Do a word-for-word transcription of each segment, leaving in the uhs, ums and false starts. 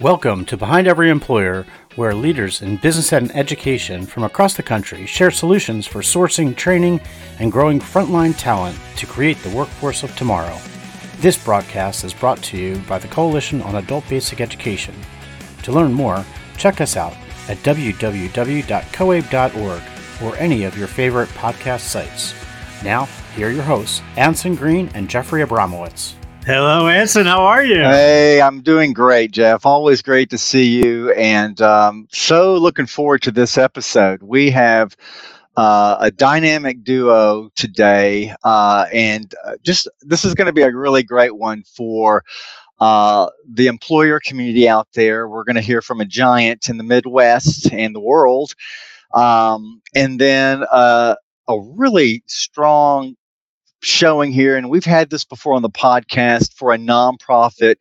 Welcome to Behind Every Employer, where leaders in business and education from across the country share solutions for sourcing, training, and growing frontline talent to create the workforce of tomorrow. This broadcast is brought to you by the Coalition on Adult Basic Education. To learn more, check us out at w w w dot coabe dot org or any of your favorite podcast sites. Now, here are your hosts, Anson Green and Jeffrey Abramowitz. Hello, Anson. How are you? Hey, I'm doing great, Jeff. Always great to see you. And um, so looking forward to this episode. We have uh, a dynamic duo today. Uh, and just this is going to be a really great one for uh, the employer community out there. We're going to hear from a giant in the Midwest and the world. Um, and then uh, a really strong showing here, and we've had this before on the podcast, for a nonprofit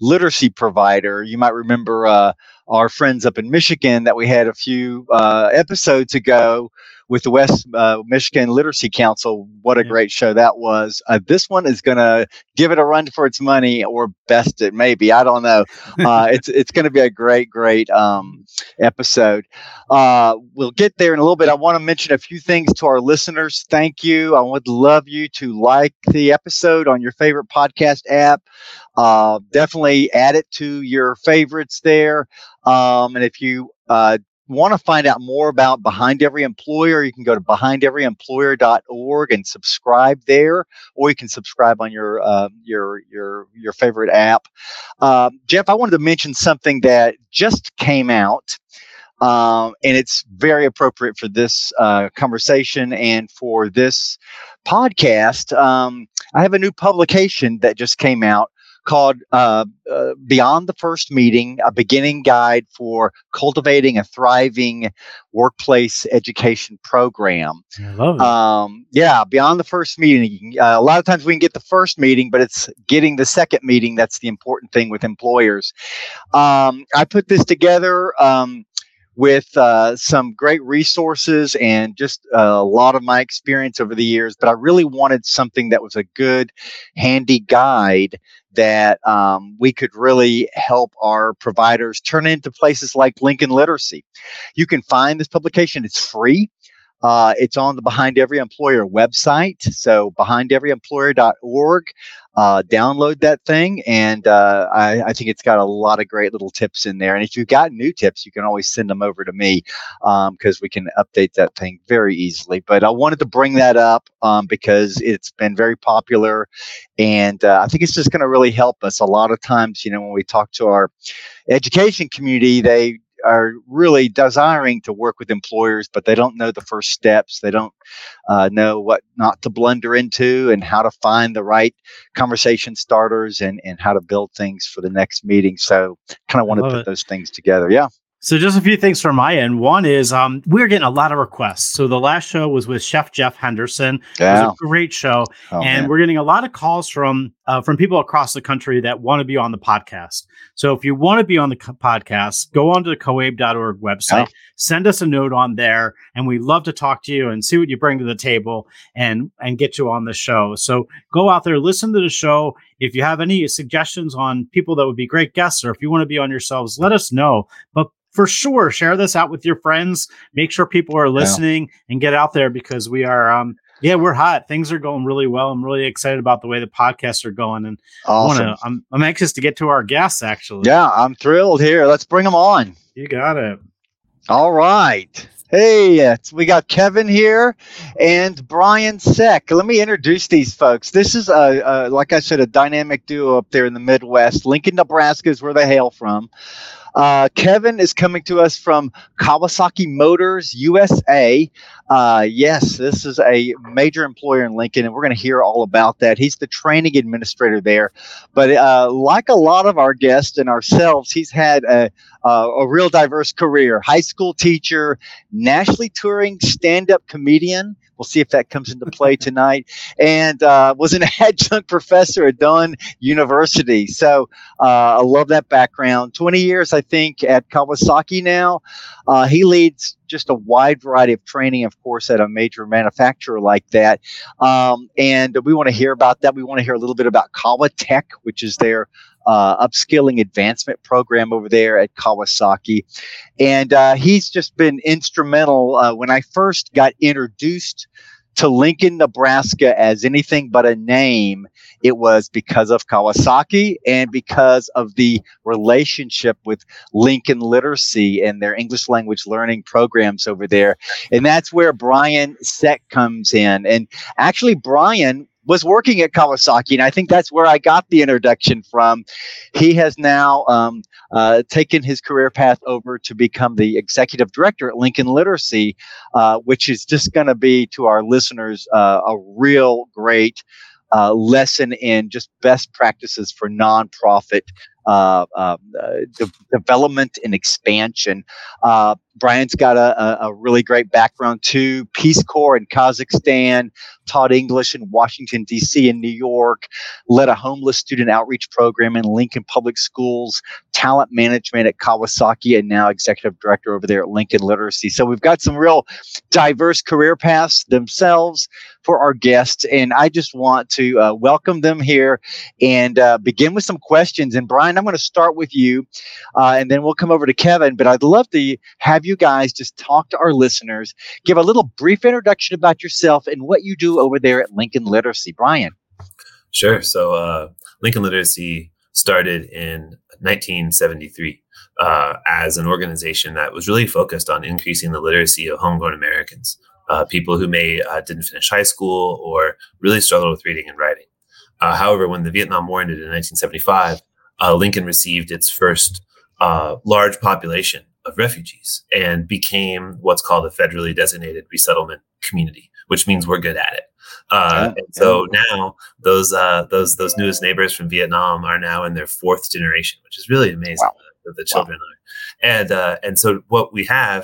literacy provider. You might remember uh, our friends up in Michigan that we had a few uh, episodes ago with the West uh, Michigan Literacy Council. What a great show that was. Uh, this one is going to give it a run for its money, or best it maybe. I don't know. Uh, it's it's going to be a great, great um, episode. Uh, we'll get there in a little bit. I want to mention a few things to our listeners. Thank you. I would love you to like the episode on your favorite podcast app. Uh, definitely add it to your favorites there. Um, and if you uh, want to find out more about Behind Every Employer, you can go to behind every employer dot org and subscribe there, or you can subscribe on your uh, your your your favorite app. Uh, Jeff, I wanted to mention something that just came out, um, and it's very appropriate for this uh, conversation and for this podcast. Um, I have a new publication that just came out called uh, uh, Beyond the First Meeting, a beginning guide for cultivating a thriving workplace education program. I love it. Um, yeah, Beyond the First Meeting. Uh, a lot of times we can get the first meeting, but it's getting the second meeting that's the important thing with employers. Um, I put this together um, with uh, some great resources and just a lot of my experience over the years, but I really wanted something that was a good, handy guide that um, we could really help our providers turn into places like Lincoln Literacy. You can find this publication. It's free. Uh, it's on the Behind Every Employer website. So behind every employer dot org. Uh, download that thing. And uh, I, I think it's got a lot of great little tips in there. And if you've got new tips, you can always send them over to me um, because we can update that thing very easily. But I wanted to bring that up um, because it's been very popular. And uh, I think it's just going to really help us. A lot of times, you know, when we talk to our education community, they are really desiring to work with employers, but they don't know the first steps. They don't uh, know what not to blunder into and how to find the right conversation starters and, and how to build things for the next meeting. So kind of want to put it. those things together. Yeah. So just a few things from my end. One is um, we're getting a lot of requests. So the last show was with Chef Jeff Henderson. Yeah. It was a great show. Oh, and man. We're getting a lot of calls from uh, from people across the country that want to be on the podcast. So if you want to be on the co- podcast, go onto the coabe dot org website, oh. send us a note on there, and we'd love to talk to you and see what you bring to the table and, and get you on the show. So go out there, listen to the show. If you have any suggestions on people that would be great guests, or if you want to be on yourselves, let us know. But for sure, share this out with your friends. Make sure people are listening yeah. and get out there, because we are, um, yeah, we're hot. Things are going really well. I'm really excited about the way the podcasts are going, and awesome. I wanna, I'm I'm anxious to get to our guests. Actually, yeah, I'm thrilled here. Let's bring them on. You got it. All right. Hey, we got Kevin here and Bryan Seck. Let me introduce these folks. This is, a, a, like I said, a dynamic duo up there in the Midwest. Lincoln, Nebraska is where they hail from. Uh, Kevin is coming to us from Kawasaki Motors U S A. Uh, yes, this is a major employer in Lincoln, and we're going to hear all about that. He's the training administrator there. But uh, like a lot of our guests and ourselves, he's had a, a, a real diverse career. High school teacher, nationally touring stand-up comedian. We'll see if that comes into play tonight. And uh, was an adjunct professor at Dunn University. So uh, I love that background. twenty years, I think, at Kawasaki now. Uh, he leads just a wide variety of training, of course, at a major manufacturer like that. Um, and we want to hear about that. We want to hear a little bit about Kawatech, which is their uh, upskilling advancement program over there at Kawasaki. And uh, he's just been instrumental. Uh, when I first got introduced to Lincoln, Nebraska as anything but a name, it was because of Kawasaki and because of the relationship with Lincoln Literacy and their English language learning programs over there. And that's where Bryan Seck comes in. And actually, Bryan was working at Kawasaki, and I think that's where I got the introduction from. He has now um, uh, taken his career path over to become the executive director at Lincoln Literacy, uh, which is just going to be, to our listeners, uh, a real great uh, lesson in just best practices for nonprofit Uh, uh, de- development and expansion. Uh, Bryan's got a, a really great background too. Peace Corps in Kazakhstan, taught English in Washington, D C and New York, led a homeless student outreach program in Lincoln Public Schools, talent management at Kawasaki, and now executive director over there at Lincoln Literacy. So we've got some real diverse career paths themselves for our guests. And I just want to uh, welcome them here and uh, begin with some questions. And Bryan, I'm going to start with you, uh, and then we'll come over to Kevin. But I'd love to have you guys just talk to our listeners, give a little brief introduction about yourself and what you do over there at Lincoln Literacy. Bryan. Sure. So uh, Lincoln Literacy started in nineteen seventy-three uh, as an organization that was really focused on increasing the literacy of homegrown Americans, uh, people who may uh, didn't finish high school or really struggled with reading and writing. Uh, however, when the Vietnam War ended in nineteen seventy-five, Uh, Lincoln received its first uh, large population of refugees and became what's called a federally designated resettlement community, which means we're good at it. Uh, yeah, and so yeah. Now those uh, those those newest neighbors from Vietnam are now in their fourth generation, which is really amazing. Wow. That the children wow. are. And uh, and so what we have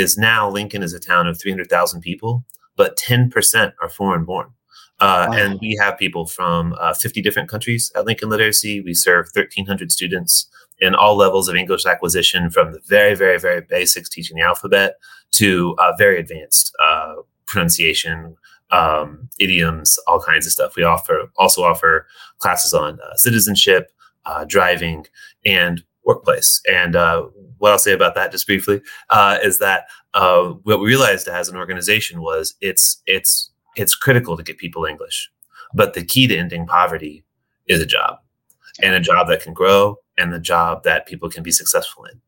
is now Lincoln is a town of three hundred thousand people, but ten percent are foreign born. Uh, wow. And we have people from uh, fifty different countries at Lincoln Literacy. We serve thirteen hundred students in all levels of English acquisition, from the very, very, very basics, teaching the alphabet, to uh, very advanced uh, pronunciation, um, idioms, all kinds of stuff. We offer also offer classes on uh, citizenship, uh, driving, and workplace. And uh, what I'll say about that just briefly uh, is that uh, what we realized as an organization was it's it's. It's critical to get people English, but the key to ending poverty is a job, and a job that can grow, and the job that people can be successful in.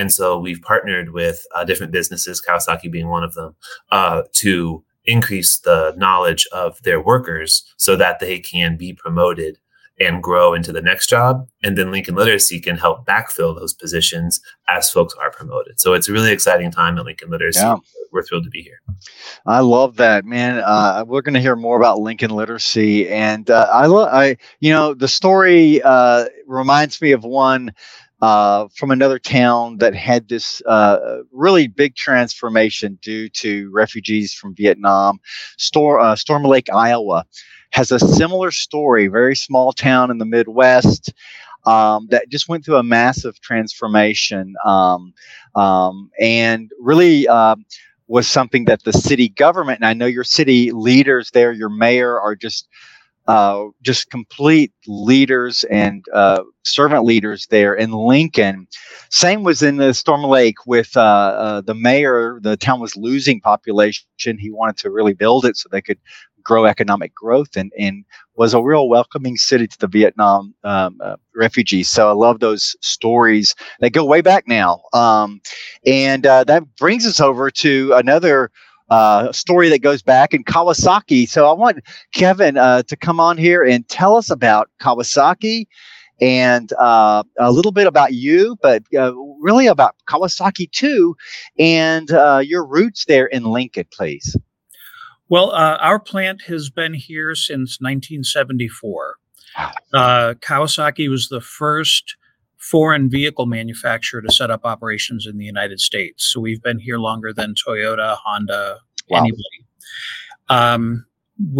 And so we've partnered with uh, different businesses, Kawasaki being one of them, uh, to increase the knowledge of their workers so that they can be promoted and grow into the next job. And then Lincoln Literacy can help backfill those positions as folks are promoted. So it's a really exciting time at Lincoln Literacy. Yeah. We're thrilled to be here. I love that, man. Uh, we're going to hear more about Lincoln Literacy. And uh, I, lo- I, you know, the story uh, reminds me of one Uh, from another town that had this uh, really big transformation due to refugees from Vietnam. Stor- uh, Storm Lake, Iowa, has a similar story, very small town in the Midwest um, that just went through a massive transformation um, um, and really uh, was something that the city government, and I know your city leaders there, your mayor, are just Uh, just complete leaders and uh, servant leaders there in Lincoln. Same was in the Storm Lake with uh, uh, the mayor. The town was losing population. He wanted to really build it so they could grow economic growth, and, and was a real welcoming city to the Vietnam um, uh, refugees. So I love those stories. They go way back now. Um, and uh, that brings us over to another Uh, a story that goes back in Kawasaki. So I want Kevin uh, to come on here and tell us about Kawasaki and uh, a little bit about you, but uh, really about Kawasaki too, and uh, your roots there in Lincoln, please. Well, uh, our plant has been here since nineteen seventy-four. Uh, Kawasaki was the first foreign vehicle manufacturer to set up operations in the United States. So we've been here longer than Toyota, Honda, wow. anybody. Um,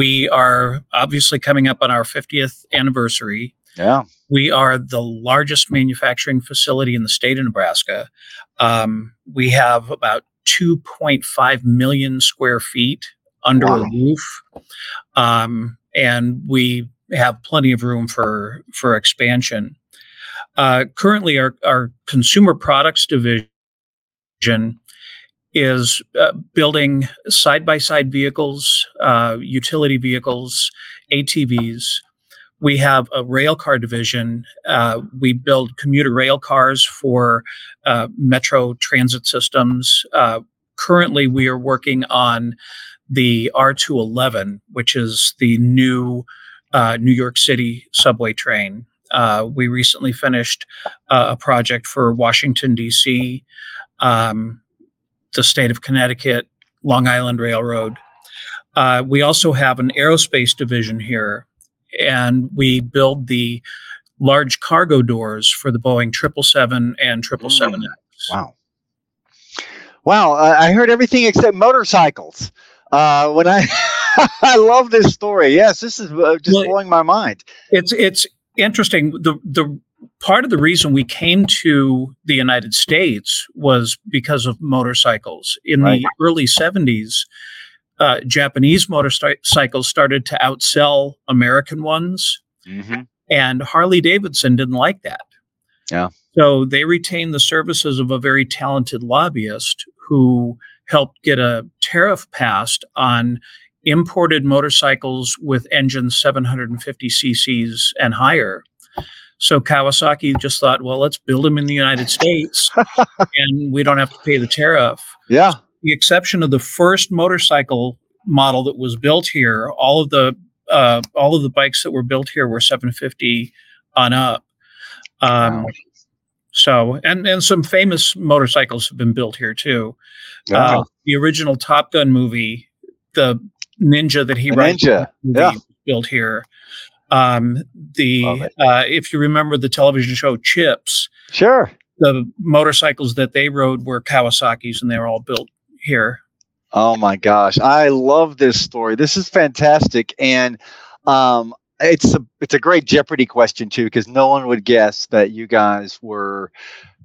we are obviously coming up on our fiftieth anniversary. Yeah. We are the largest manufacturing facility in the state of Nebraska. Um, we have about two point five million square feet under wow. a roof. Um, and we have plenty of room for, for expansion. Uh, currently, our, our consumer products division is uh, building side-by-side vehicles, uh, utility vehicles, A T Vs. We have a rail car division. Uh, we build commuter rail cars for uh, metro transit systems. Uh, currently, we are working on the R two eleven, which is the new uh, New York City subway train. Uh, we recently finished uh, a project for Washington, D C, um, the state of Connecticut, Long Island Railroad. Uh, we also have an aerospace division here, and we build the large cargo doors for the Boeing triple seven and triple seven X. Wow. Wow. Uh, I heard everything except motorcycles. Uh, when I, I love this story. Yes, this is just well, blowing my mind. It's, it's, Interesting. The the part of the reason we came to the United States was because of motorcycles. In right. the early seventies, uh, Japanese motorcycles started to outsell American ones, mm-hmm. and Harley-Davidson didn't like that. Yeah. So they retained the services of a very talented lobbyist who helped get a tariff passed on imported motorcycles with engines seven hundred fifty c c's and higher. So Kawasaki just thought, well, let's build them in the United States and we don't have to pay the tariff. Yeah. So the exception of the first motorcycle model that was built here, all of the uh, all of the bikes that were built here were seven fifty on up. Um, wow. So, and, and some famous motorcycles have been built here too. Wow. Uh, the original Top Gun movie, the Ninja that he writes yeah. built here. Um, the uh, if you remember the television show Chips, sure. The motorcycles that they rode were Kawasaki's, and they were all built here. Oh my gosh, I love this story. This is fantastic, and um, it's a it's a great Jeopardy question too, because no one would guess that you guys were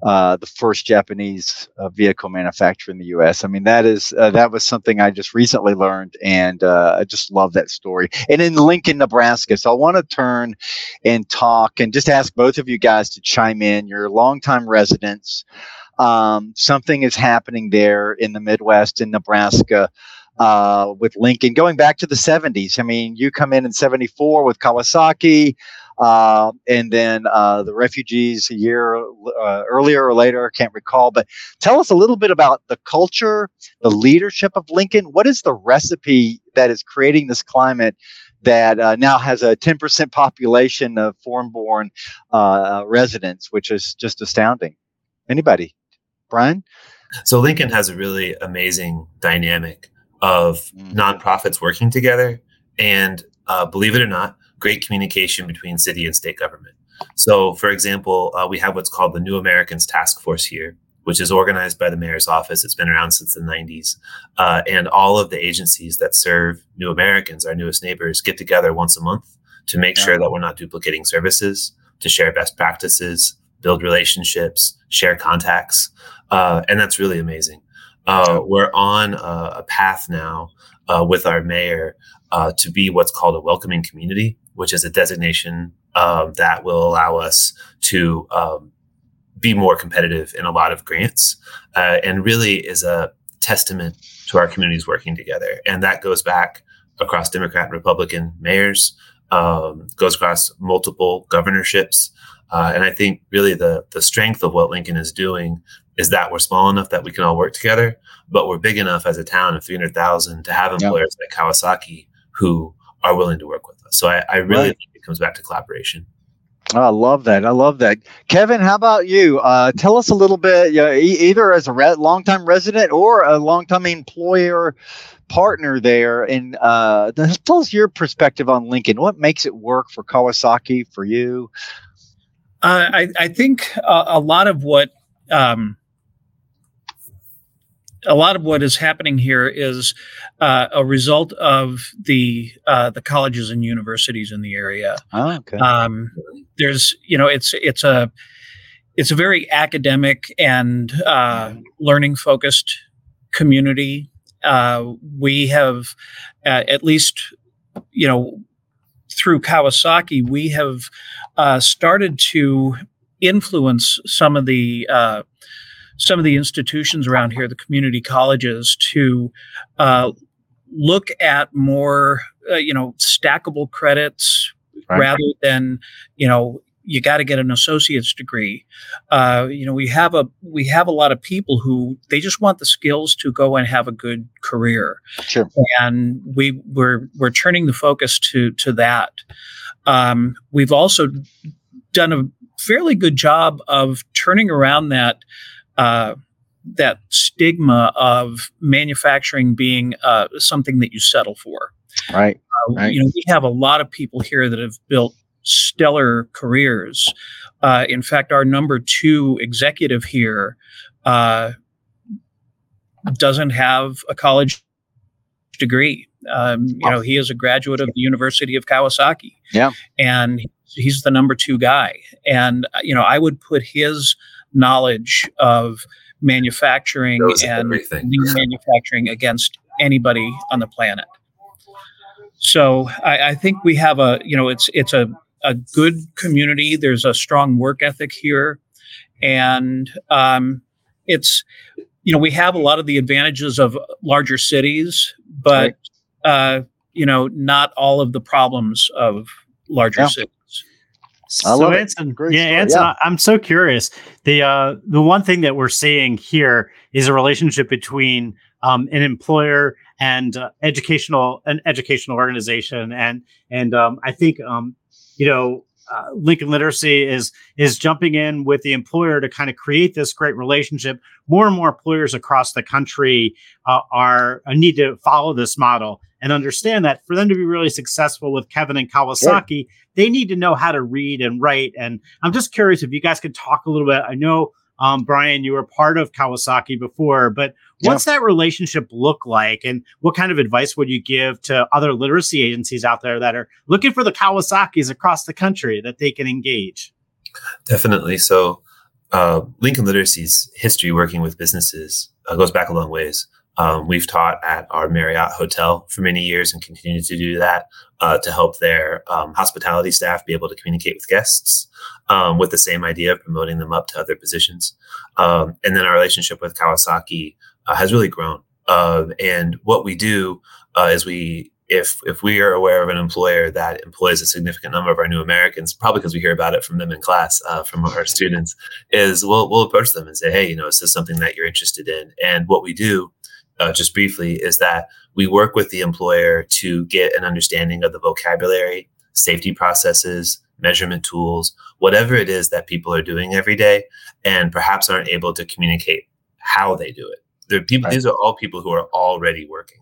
Uh, the first Japanese uh, vehicle manufacturer in the U S. I mean, that is uh, that was something I just recently learned, and uh, I just love that story. And in Lincoln, Nebraska. So I want to turn and talk and just ask both of you guys to chime in. You're longtime residents. Um, something is happening there in the Midwest, in Nebraska, uh, with Lincoln. Going back to the seventies, I mean, you come in in seventy-four with Kawasaki. Uh, and then uh, the refugees a year uh, earlier or later, I can't recall. But tell us a little bit about the culture, the leadership of Lincoln. What is the recipe that is creating this climate that uh, now has a ten percent population of foreign-born uh, residents, which is just astounding? Anybody? Bryan? So Lincoln has a really amazing dynamic of mm-hmm. nonprofits working together. And uh, believe it or not, great communication between city and state government. So, for example, uh, we have what's called the New Americans Task Force here, which is organized by the mayor's office. It's been around since the nineties. Uh, and all of the agencies that serve New Americans, our newest neighbors, get together once a month to make yeah. sure that we're not duplicating services, to share best practices, build relationships, share contacts. Uh, and that's really amazing. Uh, we're on a, a path now uh, with our mayor uh, to be what's called a welcoming community, which is a designation um, that will allow us to um, be more competitive in a lot of grants uh, and really is a testament to our communities working together. And that goes back across Democrat and Republican mayors, um, goes across multiple governorships. Uh, and I think really the the strength of what Lincoln is doing is that we're small enough that we can all work together, but we're big enough as a town of three hundred thousand to have employers yep. like Kawasaki who are willing to work with us. So I, I really right. think it comes back to collaboration. Oh, I love that. I love that. Kevin, how about you? Uh, tell us a little bit, uh, e- either as a re- longtime resident or a longtime employer partner there. And uh, tell us your perspective on Lincoln. What makes it work for Kawasaki, for you? Uh, I, I think a, a lot of what um, a lot of what is happening here is uh, a result of the uh, the colleges and universities in the area. Oh, okay. Um, there's, you know, it's it's a it's a very academic and uh, learning focused community. Uh, we have, uh, at least, you know, through Kawasaki, we have uh, started to influence some of the uh, some of the institutions around here, the community colleges, to uh, look at more uh, you know stackable credits right. rather than you know you got to get an associate's degree. Uh, you know we have a we have a lot of people who they just want the skills to go and have a good career. Sure. And we we're we're turning the focus to to that. Um, we've also done a fairly good job of turning around that uh, that stigma of manufacturing being uh, something that you settle for. Right. Uh, right. You know, we have a lot of people here that have built stellar careers. Uh, in fact, our number two executive here uh, doesn't have a college degree. Um, you know, he is a graduate of the University of Kawasaki. Yeah. And he's the number two guy. And, you know, I would put his knowledge of manufacturing and manufacturing against anybody on the planet. So I, I think we have a, you know, it's it's a, a good community. There's a strong work ethic here. And um, it's, you know, we have a lot of the advantages of larger cities, but, right. uh, you know, not all of the problems of larger yeah. cities. I so Anson, yeah, Anson, yeah. I'm so curious. The uh, the one thing that we're seeing here is a relationship between um, an employer and uh, educational an educational organization, and and um, I think um, you know uh, Lincoln Literacy is is jumping in with the employer to kind of create this great relationship. More and more employers across the country uh, are need to follow this model. And understand that for them to be really successful with Kevin and Kawasaki, yeah. they need to know how to read and write. And I'm just curious if you guys could talk a little bit. I know, um, Bryan, you were part of Kawasaki before, but what's yeah. that relationship look like? And what kind of advice would you give to other literacy agencies out there that are looking for the Kawasakis across the country that they can engage? Definitely. So uh, Lincoln Literacy's history working with businesses uh, goes back a long ways. Um, we've taught at our Marriott Hotel for many years and continue to do that uh, to help their um, hospitality staff be able to communicate with guests um, with the same idea of promoting them up to other positions. Um, and then our relationship with Kawasaki uh, has really grown. Uh, and what we do uh, is we If if we are aware of an employer that employs a significant number of our new Americans, probably because we hear about it from them in class, uh, from our students, is we'll we'll approach them and say, hey, you know, is this something that you're interested in? And what we do, uh, just briefly, is that we work with the employer to get an understanding of the vocabulary, safety processes, measurement tools, whatever it is that people are doing every day, and perhaps aren't able to communicate how they do it. They're people, right. These are all people who are already working.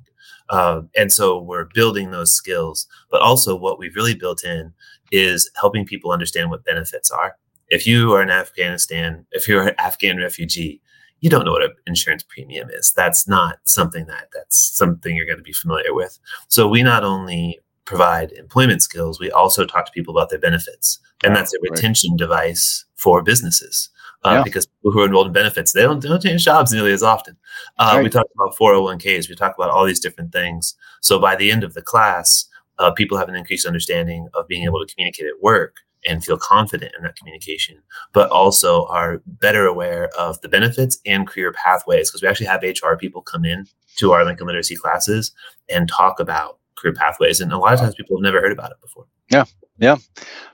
Um, and so we're building those skills, but also what we've really built in is helping people understand what benefits are. If you are in Afghanistan, if you're an Afghan refugee, you don't know what an insurance premium is. That's not something that that's something you're going to be familiar with. So we not only provide employment skills, we also talk to people about their benefits. And that's a retention right. device for businesses. Uh, yeah. Because people who are enrolled in benefits, they don't, they don't change jobs nearly as often. Uh, right. We talk about four oh one k's, we talk about all these different things. So by the end of the class, uh, people have an increased understanding of being able to communicate at work and feel confident in that communication, but also are better aware of the benefits and career pathways, because we actually have H R people come in to our Lincoln Literacy classes and talk about career pathways. And a lot of times people have never heard about it before. Yeah. Yeah,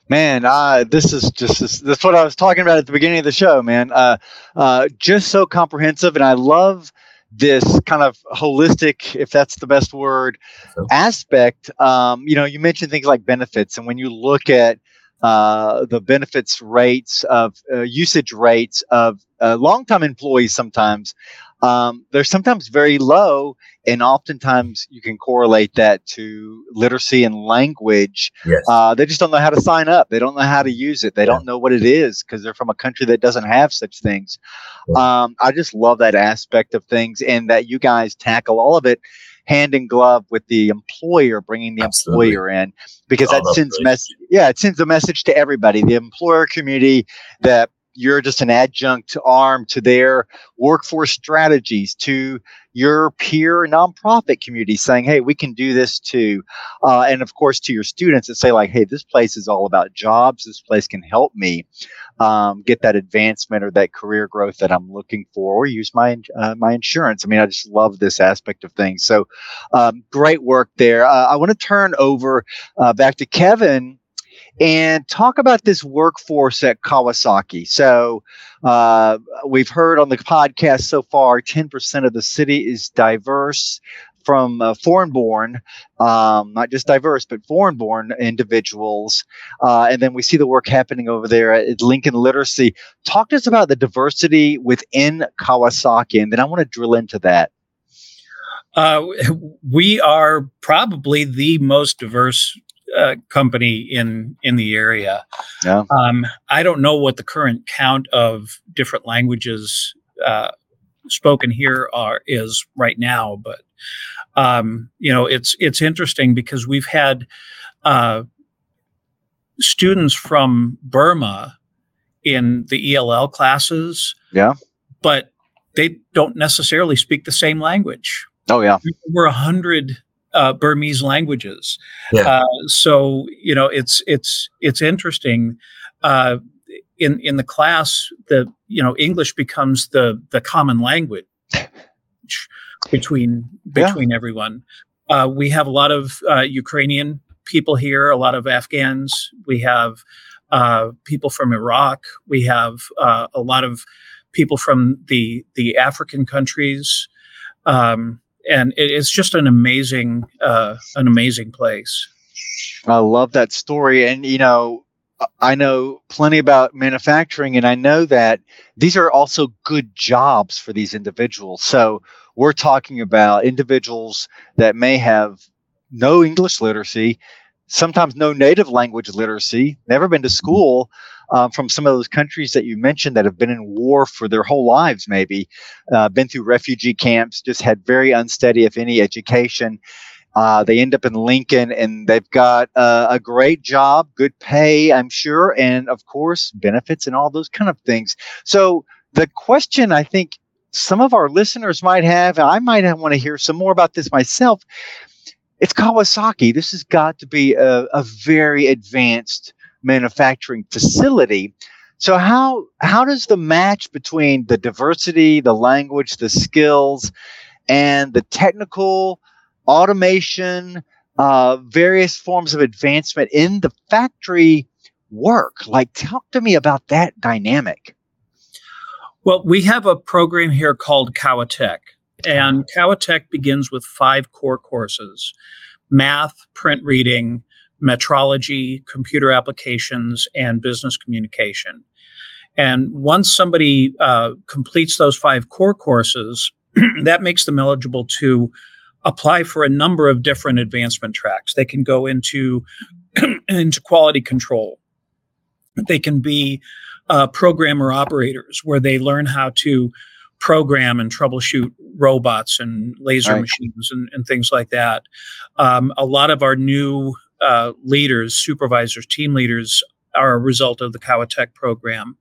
man, uh, this is just this, this is what I was talking about at the beginning of the show, man. Uh, uh, just so comprehensive. And I love this kind of holistic, if that's the best word, so. aspect. Um, you know, you mentioned things like benefits. And when you look at uh, the benefits rates of uh, usage rates of uh, long-time employees sometimes, Um, they're sometimes very low, and oftentimes you can correlate that to literacy and language. Yes. Uh, they just don't know how to sign up. They don't know how to use it. They yeah. don't know what it is because they're from a country that doesn't have such things. Yeah. Um, I just love that aspect of things, and that you guys tackle all of it hand in glove with the employer, bringing the Absolutely. employer in, because all that sends mess. Yeah, it sends a message to everybody, the employer community, that you're just an adjunct arm to their workforce strategies, to your peer nonprofit community saying, hey, we can do this too. Uh, and of course, to your students and say like, hey, this place is all about jobs. This place can help me um, get that advancement or that career growth that I'm looking for, or use my uh, my insurance. I mean, I just love this aspect of things. So um, great work there. Uh, I want to turn over uh, back to Kevin and talk about this workforce at Kawasaki. So uh, we've heard on the podcast so far, ten percent of the city is diverse from uh, foreign-born, um, not just diverse, but foreign-born individuals. Uh, and then we see the work happening over there at Lincoln Literacy. Talk to us about the diversity within Kawasaki, and then I want to drill into that. Uh, we are probably the most diverse Uh, company in in the area. Yeah. Um, I don't know what the current count of different languages uh, spoken here are is right now, but um, you know, it's it's interesting because we've had uh, students from Burma in the E L L classes. Yeah, but they don't necessarily speak the same language. Oh yeah, we're a hundred. Uh, Burmese languages. Yeah. Uh, so, you know, it's, it's, it's interesting, uh, in, in the class the, you know, English becomes the, the common language between, between yeah. everyone. Uh, we have a lot of, uh, Ukrainian people here, a lot of Afghans. We have, uh, people from Iraq. We have, uh, a lot of people from the, the African countries, um, and it's just an amazing, uh, an amazing place. I love that story. And, you know, I know plenty about manufacturing, and I know that these are also good jobs for these individuals. So we're talking about individuals that may have no English literacy, sometimes no native language literacy, never been to school, uh, from some of those countries that you mentioned that have been in war for their whole lives, maybe, uh, been through refugee camps, just had very unsteady, if any, education. Uh, they end up in Lincoln, and they've got uh, a great job, good pay, I'm sure, and, of course, benefits and all those kind of things. So the question, I think, some of our listeners might have, and I might want to hear some more about this myself, it's Kawasaki. This has got to be a, a very advanced manufacturing facility. So how how does the match between the diversity, the language, the skills, and the technical automation, uh, various forms of advancement in the factory work? Like, talk to me about that dynamic. Well, we have a program here called Kawatech. And Kawatech begins with five core courses: math, print reading, metrology, computer applications, and business communication. And once somebody uh, completes those five core courses, that makes them eligible to apply for a number of different advancement tracks. They can go into, into quality control. They can be uh, programmer operators, where they learn how to program and troubleshoot robots and laser right. machines and, and things like that. Um, a lot of our new uh, leaders, supervisors, team leaders are a result of the Kawatech program.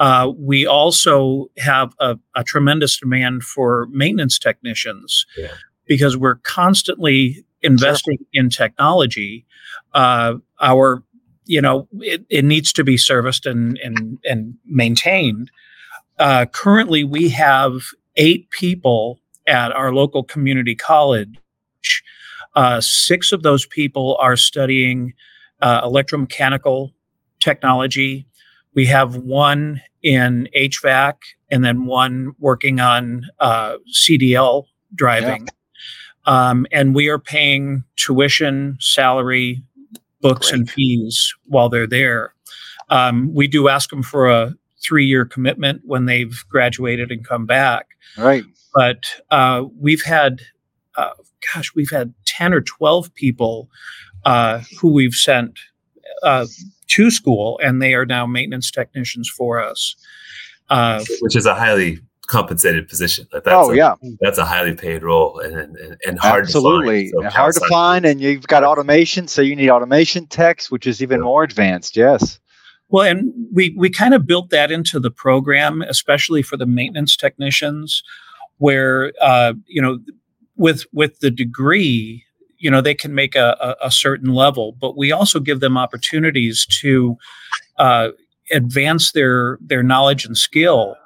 Uh, we also have a, a tremendous demand for maintenance technicians yeah. because we're constantly investing sure. in technology. Uh, our, you know, it, it needs to be serviced and, and, and maintained. Uh, currently, we have eight people at our local community college. Uh, six of those people are studying uh, electromechanical technology. We have one in H V A C and then one working on uh, C D L driving. Yeah. Um, and we are paying tuition, salary, books, Great. and fees while they're there. Um, we do ask them for a three-year commitment when they've graduated and come back. Right. But uh, we've had, uh, gosh, we've had ten or twelve people uh, who we've sent uh, to school, and they are now maintenance technicians for us. Uh, Which is a highly compensated position. That's oh, a, yeah. That's a highly paid role and, and, and hard Absolutely. to find. Absolutely. So hard to find, and you've got automation, so you need automation techs, which is even yeah. more advanced, yes. Well, and we we kind of built that into the program, especially for the maintenance technicians, where, uh, you know, with with the degree, you know, they can make a, a certain level, but we also give them opportunities to uh, advance their their knowledge and skill.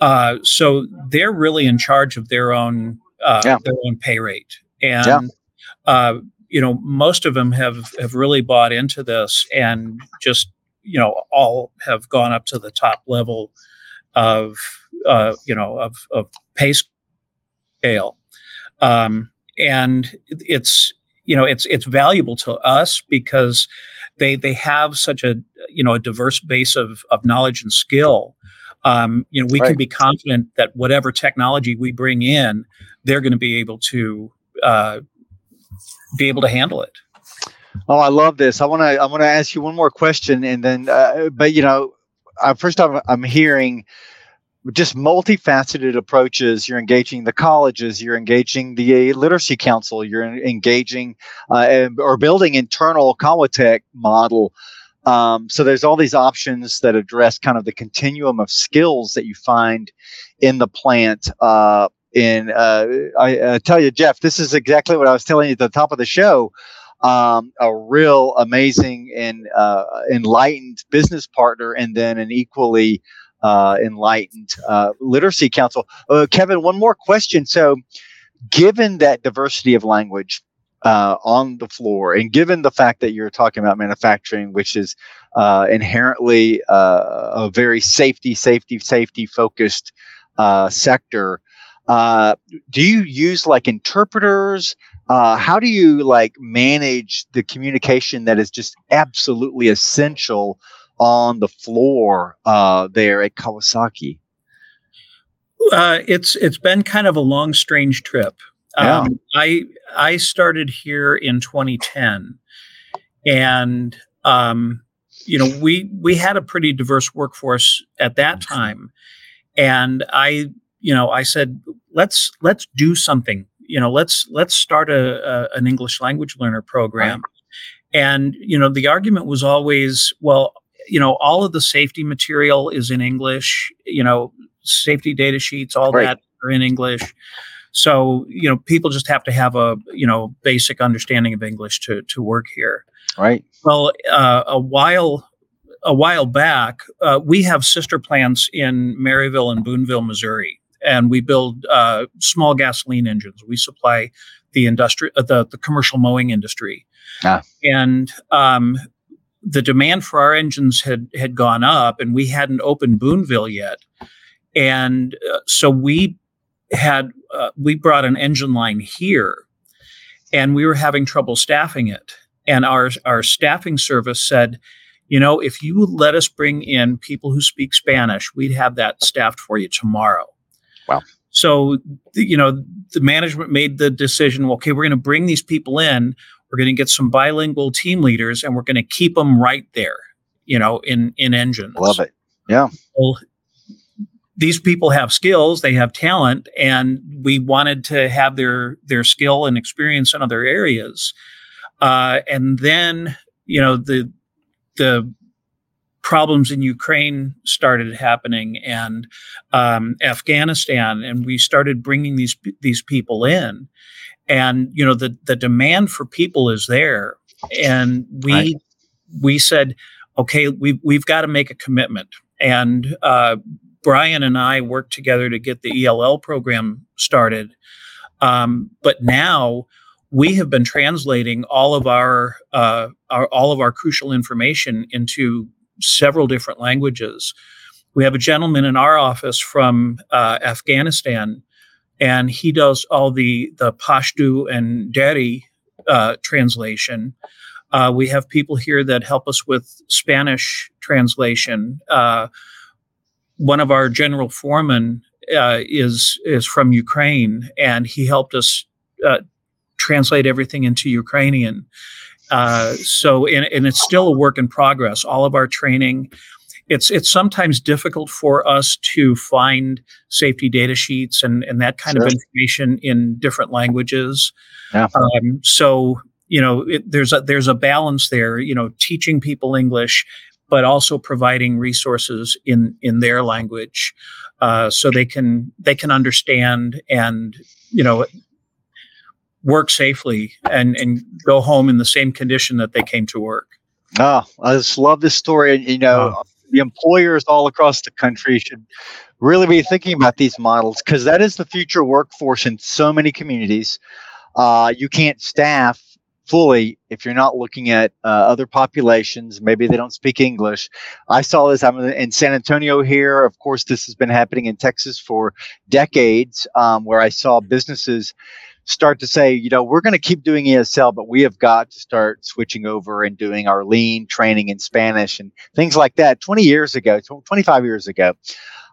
Uh, so they're really in charge of their own uh, yeah. their own pay rate. And, yeah. uh, you know, most of them have, have really bought into this and just, you know, all have gone up to the top level of, uh, you know, of, of pay scale. Um, and it's, you know, it's, it's valuable to us because they, they have such a, you know, a diverse base of, of knowledge and skill. Um, you know, we right. can be confident that whatever technology we bring in, they're going to be able to, uh, be able to handle it. Oh, I love this. I want to, I want to ask you one more question and then, uh, but you know, I, first I'm, I'm hearing just multifaceted approaches. You're engaging the colleges, you're engaging the literacy council, you're engaging, uh, or building internal Kawatech model. Um, so there's all these options that address kind of the continuum of skills that you find in the plant. Uh, in, uh, I, I tell you, Jeff, this is exactly what I was telling you at the top of the show. Um, a real amazing and uh, enlightened business partner, and then an equally uh, enlightened uh, literacy council. Uh, Kevin, one more question. So given that diversity of language uh, on the floor, and given the fact that you're talking about manufacturing, which is uh, inherently uh, a very safety, safety, safety focused uh, sector, uh, do you use like interpreters? Uh, how do you like manage the communication that is just absolutely essential on the floor uh, there at Kawasaki? Uh, it's it's been kind of a long, strange trip. Yeah. Um, I I started here in twenty ten, and um, you know we we had a pretty diverse workforce at that time, and I you know I said let's let's do something. You know, let's let's start a, a an English language learner program. Right. And, you know, the argument was always, well, you know, all of the safety material is in English, you know, safety data sheets, all right. that are in English. So, you know, people just have to have a, you know, basic understanding of English to to work here. Right. Well, uh, a while a while back, uh, we have sister plants in Maryville and Boonville, Missouri. And we build uh, small gasoline engines. We supply the industri- uh, the, the commercial mowing industry. Ah. And um, the demand for our engines had had gone up, and we hadn't opened Boonville yet. And uh, so we had uh, we brought an engine line here, and we were having trouble staffing it. And our our staffing service said, you know, if you would let us bring in people who speak Spanish, we'd have that staffed for you tomorrow. Wow. So, you know, the management made the decision, okay, we're going to bring these people in. We're going to get some bilingual team leaders, and we're going to keep them right there, you know, in, in engines. Love it. Yeah. Well, these people have skills, they have talent, and we wanted to have their, their skill and experience in other areas. Uh, and then, you know, the, the, problems in Ukraine started happening, and um, Afghanistan, and we started bringing these these people in, and you know the the demand for people is there, and we right. we said, okay, we we've got to make a commitment, and uh, Bryan and I worked together to get the E L L program started, um, but now we have been translating all of our, uh, our all of our crucial information into several different languages. We have a gentleman in our office from uh, Afghanistan, and he does all the, the Pashto and Dari uh, translation. Uh, we have people here that help us with Spanish translation. Uh, one of our general foremen uh, is is from Ukraine, and he helped us uh, translate everything into Ukrainian. Uh, so, and, and it's still a work in progress. All of our training, it's it's sometimes difficult for us to find safety data sheets and, and that kind sure. of information in different languages. Yeah. Um, so, you know, it, there's a, there's a balance there, you know, teaching people English, but also providing resources in in their language, uh, so they can they can understand and, you know, work safely and and go home in the same condition that they came to work. Oh, I just love this story. You know, oh. the employers all across the country should really be thinking about these models, because that is the future workforce in so many communities. Uh, you can't staff fully if you're not looking at uh, other populations. Maybe they don't speak English. I saw this. I'm in San Antonio here. Of course, this has been happening in Texas for decades, um, where I saw businesses start to say, you know, we're going to keep doing E S L, but we have got to start switching over and doing our lean training in Spanish and things like that twenty years ago, twenty-five years ago.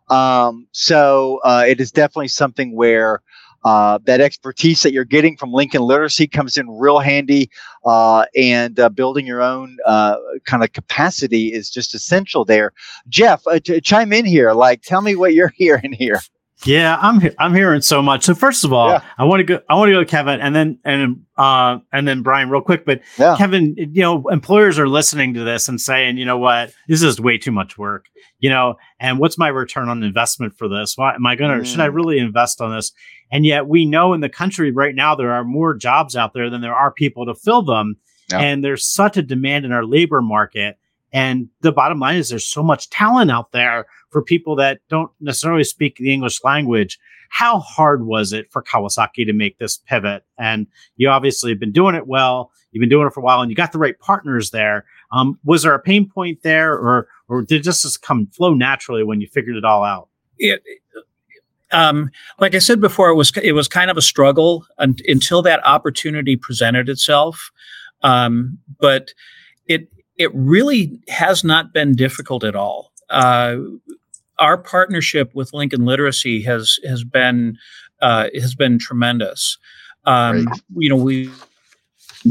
Um, so uh, it is definitely something where uh, that expertise that you're getting from Lincoln Literacy comes in real handy, uh, and uh, building your own uh, kind of capacity is just essential there. Jeff, uh, ch- chime in here. Like, tell me what you're hearing here. Yeah, I'm he- I'm hearing so much. So first of all, yeah. I want to go. I want to go, to Kevin, and then and uh and then Bryan, real quick. But yeah. Kevin, you know, employers are listening to this and saying, you know what, this is way too much work. You know, and what's my return on investment for this? Why am I going to? Mm. Should I really invest on this? And yet, we know in the country right now there are more jobs out there than there are people to fill them, yeah. and there's such a demand in our labor market. And the bottom line is there's so much talent out there for people that don't necessarily speak the English language. How hard was it for Kawasaki to make this pivot? And you obviously have been doing it well. You've been doing it for a while and you got the right partners there. Um, was there a pain point there, or or did it just come flow naturally when you figured it all out? It, um, like I said before, it was it was kind of a struggle un- until that opportunity presented itself. Um, but it... It really has not been difficult at all. Uh, our partnership with Lincoln Literacy has has been uh, has been tremendous. Um, right. You know, we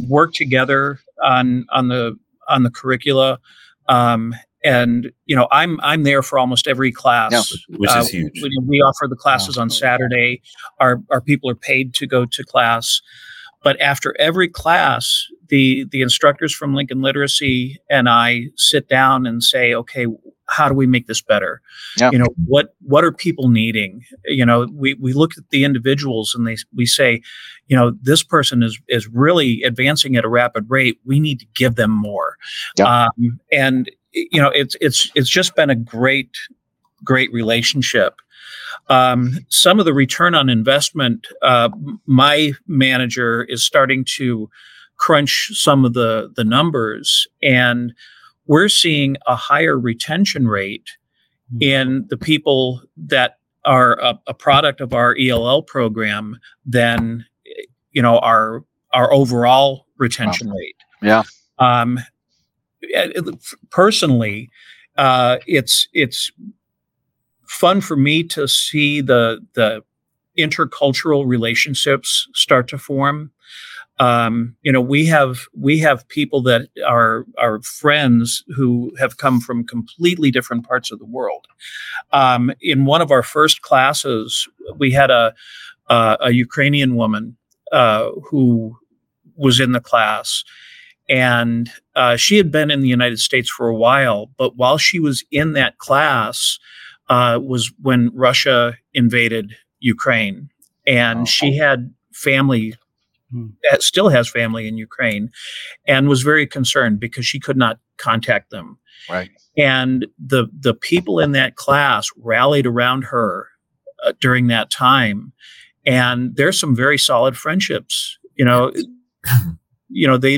work together on on the on the curricula, um, and you know, I'm I'm there for almost every class, yeah, which uh, is huge. We, we offer the classes wow. on Saturday. Our our people are paid to go to class. But after every class, the the instructors from Lincoln Literacy and I sit down and say, okay, how do we make this better? Yeah. You know, what what are people needing? You know, we we look at the individuals and they we say, you know, this person is is really advancing at a rapid rate. We need to give them more. Yeah. Um, and you know, it's it's it's just been a great great relationship. Um, some of the return on investment, uh, my manager is starting to crunch some of the, the numbers, and we're seeing a higher retention rate in the people that are a, a product of our E L L program than, you know, our, our overall retention wow. rate. Yeah. Um, personally, uh, it's, it's, fun for me to see the the intercultural relationships start to form. Um, you know, we have we have people that are are friends who have come from completely different parts of the world. Um, in one of our first classes, we had a a, a Ukrainian woman uh, who was in the class, and uh, she had been in the United States for a while. But while she was in that class, Uh, was when Russia invaded Ukraine, and wow. she had family, hmm. still has family in Ukraine, and was very concerned because she could not contact them. Right. And the the people in that class rallied around her uh, during that time, and there's some very solid friendships. You know, you know they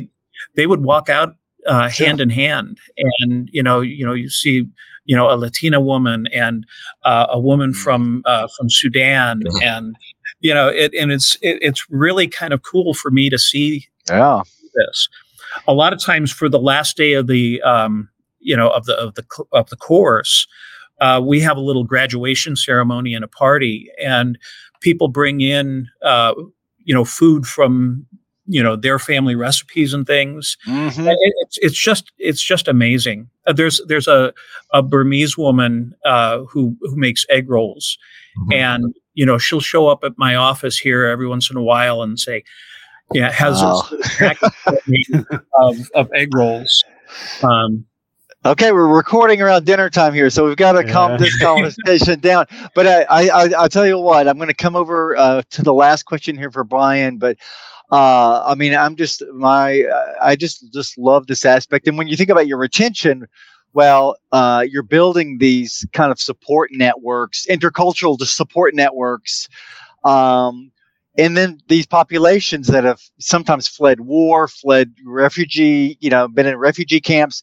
they would walk out uh, sure. hand in hand, and you know you know you see. You know, a Latina woman and uh, a woman from uh, from Sudan, and you know, it and it's it, it's really kind of cool for me to see yeah. this. A lot of times, for the last day of the um, you know of the of the of the course, uh, we have a little graduation ceremony and a party, and people bring in uh, you know food from you know their family recipes and things. Mm-hmm. It, it's it's just it's just amazing. There's there's a, a Burmese woman uh, who who makes egg rolls, mm-hmm. and you know she'll show up at my office here every once in a while and say, "Yeah, has wow. a pack of, of egg rolls." Um, Okay, we're recording around dinner time here, so we've got to calm yeah. this conversation down. But I, I, I'll tell you what, I'm going to come over uh, to the last question here for Bryan. But uh, I mean, I'm just my, I just just love this aspect. And when you think about your retention, well, uh, you're building these kind of support networks, intercultural support networks, um, and then these populations that have sometimes fled war, fled refugee, you know, been in refugee camps,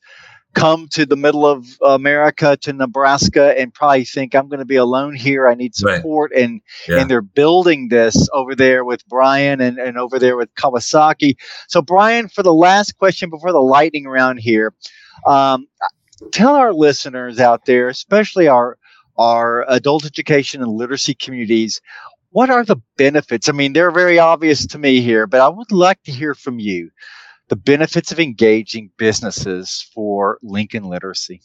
come to the middle of America, to Nebraska, and probably think, I'm going to be alone here. I need support. Right. And yeah. and they're building this over there with Bryan and, and over there with Kawasaki. So, Bryan, for the last question before the lightning round here, um, tell our listeners out there, especially our our adult education and literacy communities, what are the benefits? I mean, they're very obvious to me here, but I would like to hear from you. The benefits of engaging businesses for Lincoln Literacy.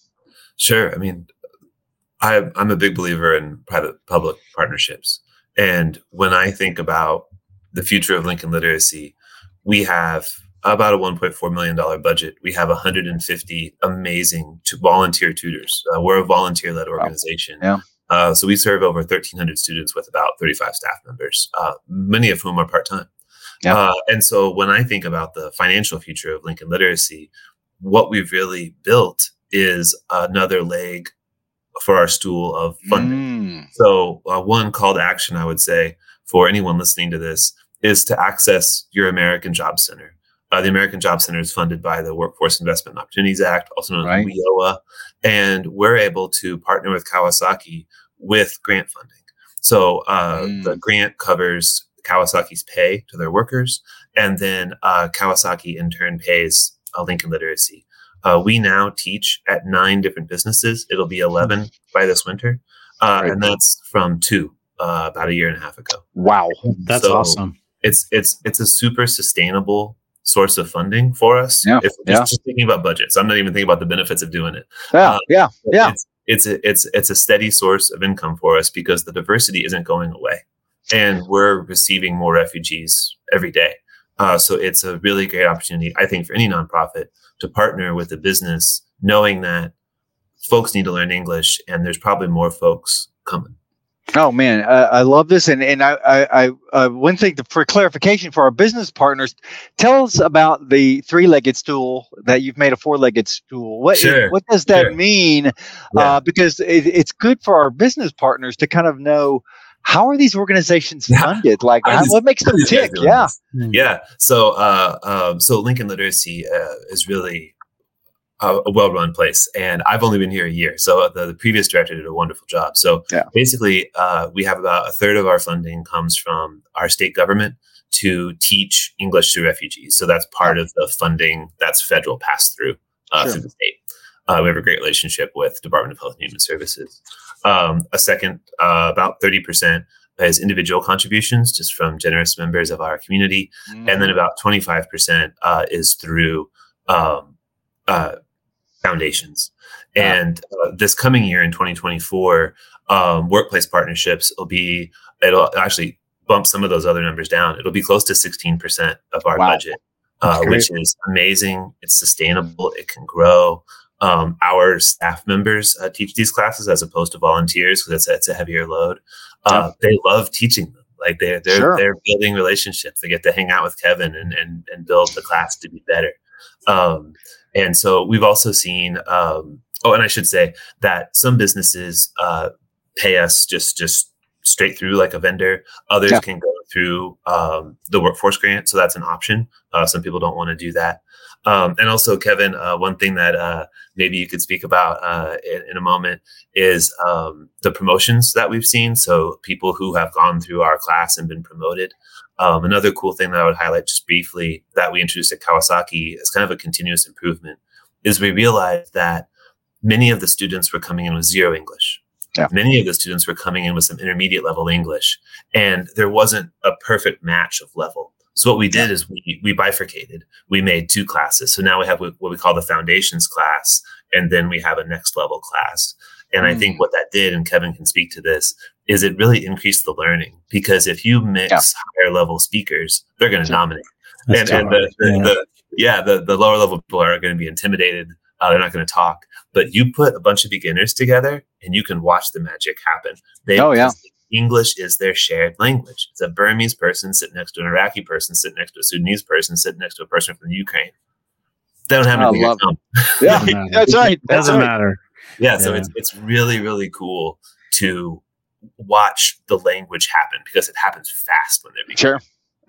Sure. I mean, I, I'm a big believer in private-public partnerships. And when I think about the future of Lincoln Literacy, we have about a one point four million dollars budget. We have one hundred fifty amazing to volunteer tutors. Uh, we're a volunteer-led organization. Wow. Yeah. Uh, so we serve over thirteen hundred students with about thirty-five staff members, uh, many of whom are part-time. Yeah. Uh, and so when I think about the financial future of Lincoln Literacy, what we've really built is another leg for our stool of funding. Mm. So uh, one call to action, I would say, for anyone listening to this is to access your American Job Center. Uh, the American Job Center is funded by the Workforce Investment Opportunities Act, also known right. as WIOA, and we're able to partner with Kawasaki with grant funding. So uh, mm. the grant covers Kawasaki's pay to their workers, and then uh, Kawasaki in turn pays uh, Lincoln Literacy. Uh, we now teach at nine different businesses. It'll be eleven by this winter, uh, right. and that's from two uh, about a year and a half ago. Wow, that's so awesome! It's it's it's a super sustainable source of funding for us. Yeah, it's, yeah. Just thinking about budgets. I'm not even thinking about the benefits of doing it. Yeah, um, yeah, yeah. It's it's a, it's it's a steady source of income for us because the diversity isn't going away. And we're receiving more refugees every day. Uh, so it's a really great opportunity, I think, for any nonprofit to partner with a business, knowing that folks need to learn English and there's probably more folks coming. Oh, man, uh, I love this. And and I, I, I uh, one thing to, for clarification for our business partners, tell us about the three-legged stool that you've made a four-legged stool. What sure. what does that sure. mean? Yeah. Uh, because it, it's good for our business partners to kind of know, how are these organizations funded? Yeah. Like, just, what makes them tick? Yeah. This. Yeah. So, uh, um, so Lincoln Literacy uh, is really a, a well-run place. And I've only been here a year. So the, the previous director did a wonderful job. So yeah. basically, uh, we have about a third of our funding comes from our state government to teach English to refugees. So that's part of the funding that's federal pass-through uh, sure. through the state. Uh, we have a great relationship with Department of Health and Human Services. Um, a second, uh, about thirty percent is individual contributions just from generous members of our community. Mm. And then about twenty-five percent uh, is through um, uh, foundations. Wow. And uh, this coming year in twenty twenty-four, um, workplace partnerships will be, it'll actually bump some of those other numbers down. It'll be close to sixteen percent of our wow. budget, uh, which is amazing. It's sustainable. It can grow. Um, our staff members uh, teach these classes as opposed to volunteers because it's, it's a heavier load. Uh, yeah. They love teaching them. Like they're they're sure. they're building relationships. They get to hang out with Kevin and and, and build the class to be better. Um, and so we've also seen. Um, oh, and I should say that some businesses uh, pay us just just straight through like a vendor. Others yeah. can go through um, the workforce grant, so that's an option. Uh, some people don't want to do that. Um, and also, Kevin, uh, one thing that uh, maybe you could speak about uh, in, in a moment is um, the promotions that we've seen. So people who have gone through our class and been promoted. Um, another cool thing that I would highlight just briefly that we introduced at Kawasaki as kind of a continuous improvement is we realized that many of the students were coming in with zero English. Yeah. Many of the students were coming in with some intermediate level English, and there wasn't a perfect match of level. So what we did is we we bifurcated. We made two classes. So now we have what we call the foundations class, and then we have a next level class. And mm. I think what that did, and Kevin can speak to this, is it really increased the learning. Because if you mix yeah. higher level speakers, they're going to dominate. That's and, and the, the, yeah. the yeah the, the lower level people are going to be intimidated. Uh, they're not going to talk, but you put a bunch of beginners together and you can watch the magic happen. They, oh, yeah. English is their shared language. It's a Burmese person sitting next to an Iraqi person, sitting next to a Sudanese person, sitting next to a person from the Ukraine. They don't have anything. Oh, yeah, that's right. That's doesn't right. matter. Yeah, yeah. So it's, it's really, really cool to watch the language happen because it happens fast when they're beginning. Sure.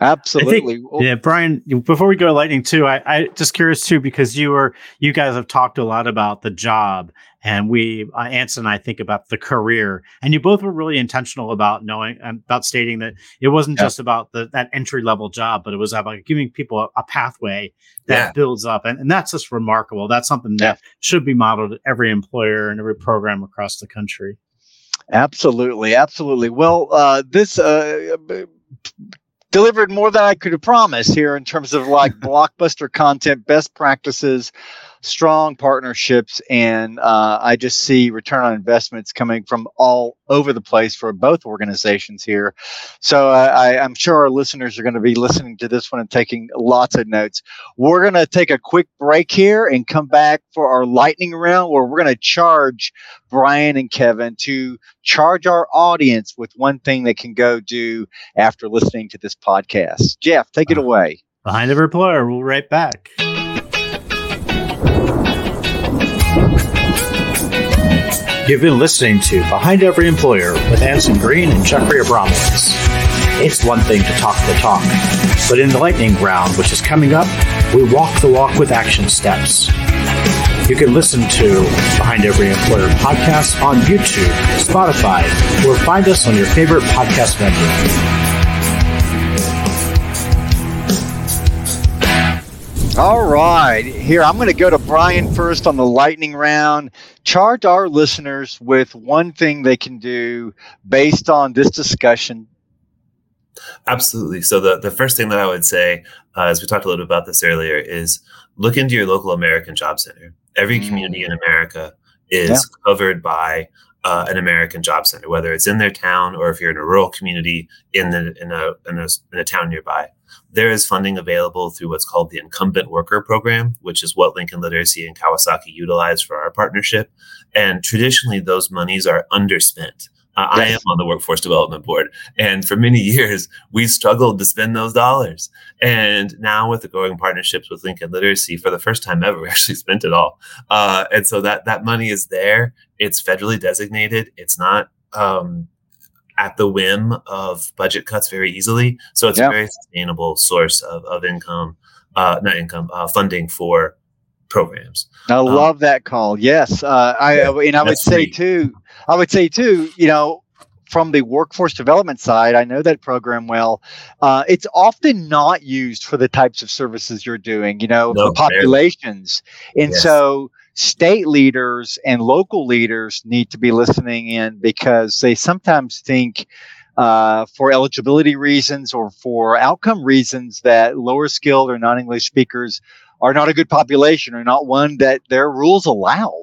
Absolutely. Think, yeah, Bryan, before we go to lightning too, I, I just curious too, because you were, you guys have talked a lot about the job and we, uh, Anson and I think about the career, and you both were really intentional about knowing, about stating that it wasn't yeah. just about the, that entry level job, but it was about giving people a, a pathway that yeah. builds up. And, and that's just remarkable. That's something that yeah. should be modeled at every employer and every program across the country. Absolutely. Absolutely. Well, uh, this, uh, b- delivered more than I could have promised here in terms of like blockbuster content, best practices, strong partnerships. And uh, I just see return on investments coming from all over the place for both organizations here. So uh, I, I'm sure our listeners are going to be listening to this one and taking lots of notes. We're going to take a quick break here and come back for our lightning round, where we're going to charge Bryan and Kevin to charge our audience with one thing they can go do after listening to this podcast. Jeff, take it away. Behind Every Employer. We'll be right back. You've been listening to Behind Every Employer with Anson Green and Jeffrey Abramowitz. It's one thing to talk the talk, but in the lightning round, which is coming up, we walk the walk with action steps. You can listen to Behind Every Employer podcast on YouTube, Spotify, or find us on your favorite podcast venue. All right. Here, I'm going to go to Bryan first on the lightning round. Charge our listeners with one thing they can do based on this discussion. Absolutely. So the, the first thing that I would say, uh, as we talked a little bit about this earlier, is look into your local American Job Center. Every community in America is yeah. covered by uh, an American Job Center, whether it's in their town or if you're in a rural community in, the, in, a, in, a, in a town nearby. There is funding available through what's called the Incumbent Worker Program, which is what Lincoln Literacy and Kawasaki utilize for our partnership. And traditionally, those monies are underspent. Uh, yes. I am on the Workforce Development Board, and for many years, we struggled to spend those dollars. And now with the growing partnerships with Lincoln Literacy, for the first time ever, we actually spent it all. Uh, and so that that money is there. It's federally designated. It's not um, at the whim of budget cuts very easily. So it's yeah. a very sustainable source of, of income, uh, not income, uh, funding for programs. I um, love that call. Yes. Uh, I, yeah, and I would say sweet. too, I would say too, you know, from the workforce development side, I know that program well. Uh, it's often not used for the types of services you're doing, you know, no, for populations. Fair. And yes. so state leaders and local leaders need to be listening in, because they sometimes think, Uh, for eligibility reasons or for outcome reasons, that lower skilled or non-English speakers are not a good population, or not one that their rules allow.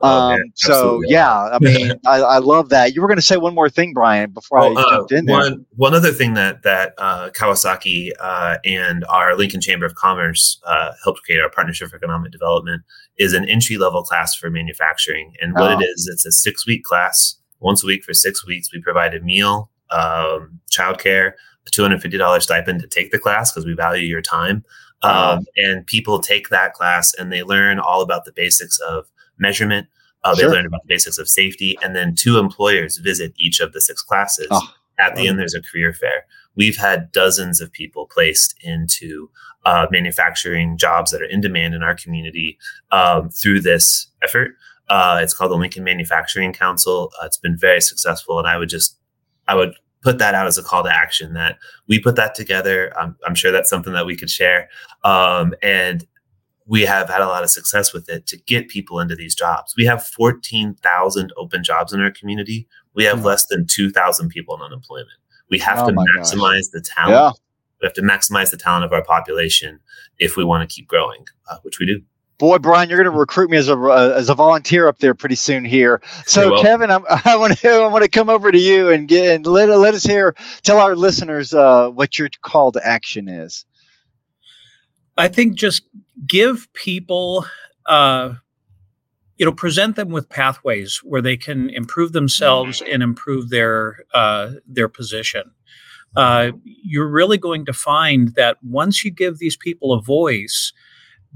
Um, oh, man, so yeah, I mean, I, I love that. You were going to say one more thing, Bryan, before oh, I uh, jumped in there. One, one other thing that that uh, Kawasaki uh, and our Lincoln Chamber of Commerce uh, helped create, our Partnership for Economic Development, is an entry-level class for manufacturing. And what oh. it is, it's a six-week class, once a week for six weeks. We provide a meal, um, childcare, a two hundred fifty dollars stipend to take the class because we value your time. Um, and people take that class and they learn all about the basics of measurement. Uh, they sure. learn about the basics of safety. And then two employers visit each of the six classes. Oh, At the wow. end, there's a career fair. We've had dozens of people placed into uh, manufacturing jobs that are in demand in our community um, through this effort. Uh, it's called the Lincoln Manufacturing Council. Uh, it's been very successful. And I would just, I would put that out as a call to action, that we put that together. I'm, I'm sure that's something that we could share. Um, and we have had a lot of success with it to get people into these jobs. We have fourteen thousand open jobs in our community. We have mm. less than two thousand people in unemployment. We have oh to maximize gosh. the talent. Yeah. We have to maximize the talent of our population if we want to keep growing, uh, which we do. Boy, Bryan, you're going to recruit me as a uh, as a volunteer up there pretty soon here. So, Kevin, I'm, I want to I want to come over to you and get and let let us hear tell our listeners uh, what your call to action is. I think just give people uh, you know, present them with pathways where they can improve themselves and improve their uh, their position. Uh, you're really going to find that once you give these people a voice,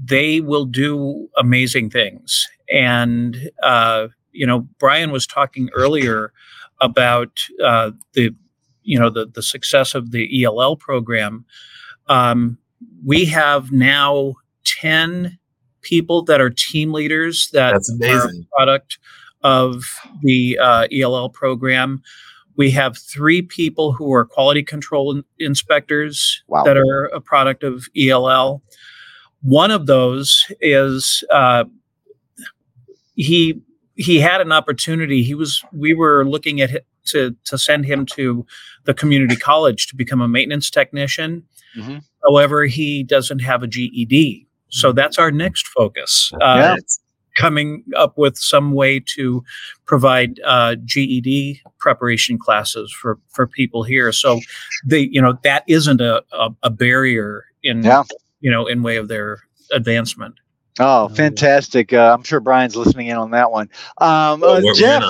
they will do amazing things. And, uh, you know, Bryan was talking earlier about uh, the, you know, the, the success of the E L L program. Um, we have now ten people that are team leaders that are a product of the uh, E L L program. We have three people who are quality control inspectors wow. that are a product of E L L. One of those is uh, he he had an opportunity. He was we were looking at to to send him to the community college to become a maintenance technician. Mm-hmm. However, he doesn't have a G E D, so that's our next focus. Uh, yes. Coming up with some way to provide uh, G E D preparation classes for, for people here, so they you know that isn't a, a, a barrier in yeah. you know in way of their advancement. Oh, fantastic! Uh, I'm sure Bryan's listening in on that one. Um, uh, Jeff,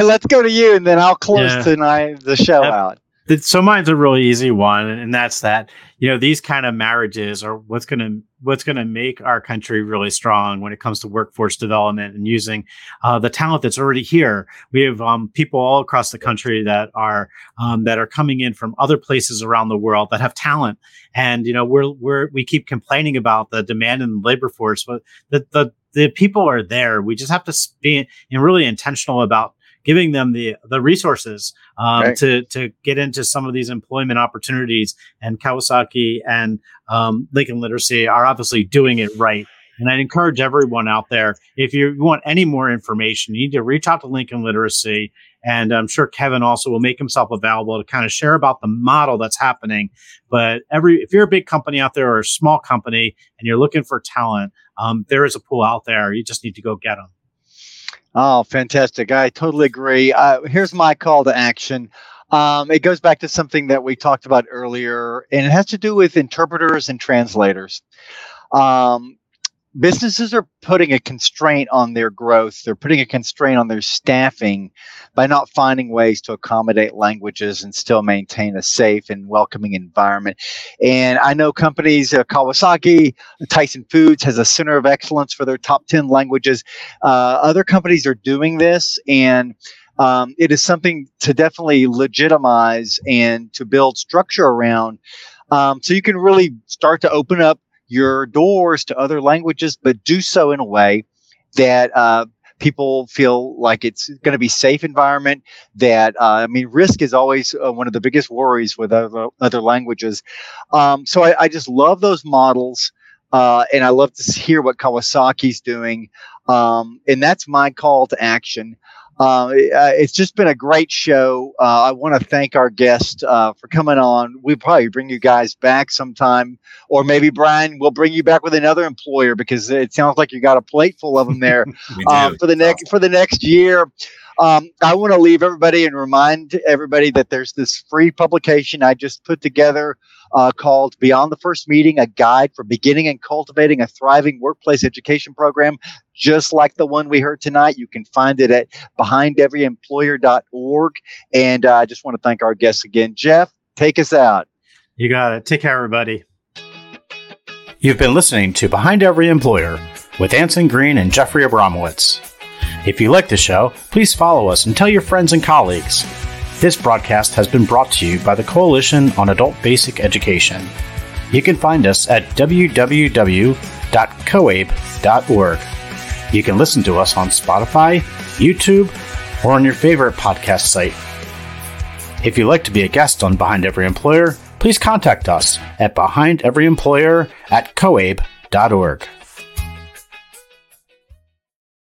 let's go to you, and then I'll close yeah. tonight the show yep. out. So mine's a really easy one, and that's that, you know, these kind of marriages are what's going to what's going to make our country really strong when it comes to workforce development and using uh, the talent that's already here. We have um, people all across the country that are um, that are coming in from other places around the world that have talent. And, you know, we're we're we keep complaining about the demand in the labor force, but the the, the people are there. We just have to be really intentional about giving them the the resources um, right. to to get into some of these employment opportunities. And Kawasaki and um, Lincoln Literacy are obviously doing it right. And I'd encourage everyone out there, if you want any more information, you need to reach out to Lincoln Literacy. And I'm sure Kevin also will make himself available to kind of share about the model that's happening. But every if you're a big company out there or a small company and you're looking for talent, um, there is a pool out there. You just need to go get them. Oh, fantastic. I totally agree. Uh, here's my call to action. Um, it goes back to something that we talked about earlier, and it has to do with interpreters and translators. Um, businesses are putting a constraint on their growth. They're putting a constraint on their staffing by not finding ways to accommodate languages and still maintain a safe and welcoming environment. And I know companies, uh, Kawasaki, Tyson Foods has a center of excellence for their top ten languages. Uh, other companies are doing this, and um, it is something to definitely legitimize and to build structure around. Um, so you can really start to open up your doors to other languages, but do so in a way that uh, people feel like it's going to be safe environment. That uh, I mean, risk is always uh, one of the biggest worries with other, other languages. Um, so I, I just love those models, uh, and I love to hear what Kawasaki's doing, um, and that's my call to action. Uh, it's just been a great show. Uh, I want to thank our guest uh, for coming on. We'll probably bring you guys back sometime, or maybe Bryan will bring you back with another employer, because it sounds like you got a plate full of them there uh, for the next for the next year. Um, I want to leave everybody and remind everybody that there's this free publication I just put together uh, called Beyond the First Meeting, a guide for beginning and cultivating a thriving workplace education program, just like the one we heard tonight. You can find it at behind every employer dot org. And uh, I just want to thank our guests again. Jeff, take us out. You got it. Take care, everybody. You've been listening to Behind Every Employer with Anson Green and Jeffrey Abramowitz. If you like the show, please follow us and tell your friends and colleagues. This broadcast has been brought to you by the Coalition on Adult Basic Education. You can find us at w w w dot coape dot org. You can listen to us on Spotify, YouTube, or on your favorite podcast site. If you'd like to be a guest on Behind Every Employer, please contact us at behind every employer at coape dot org.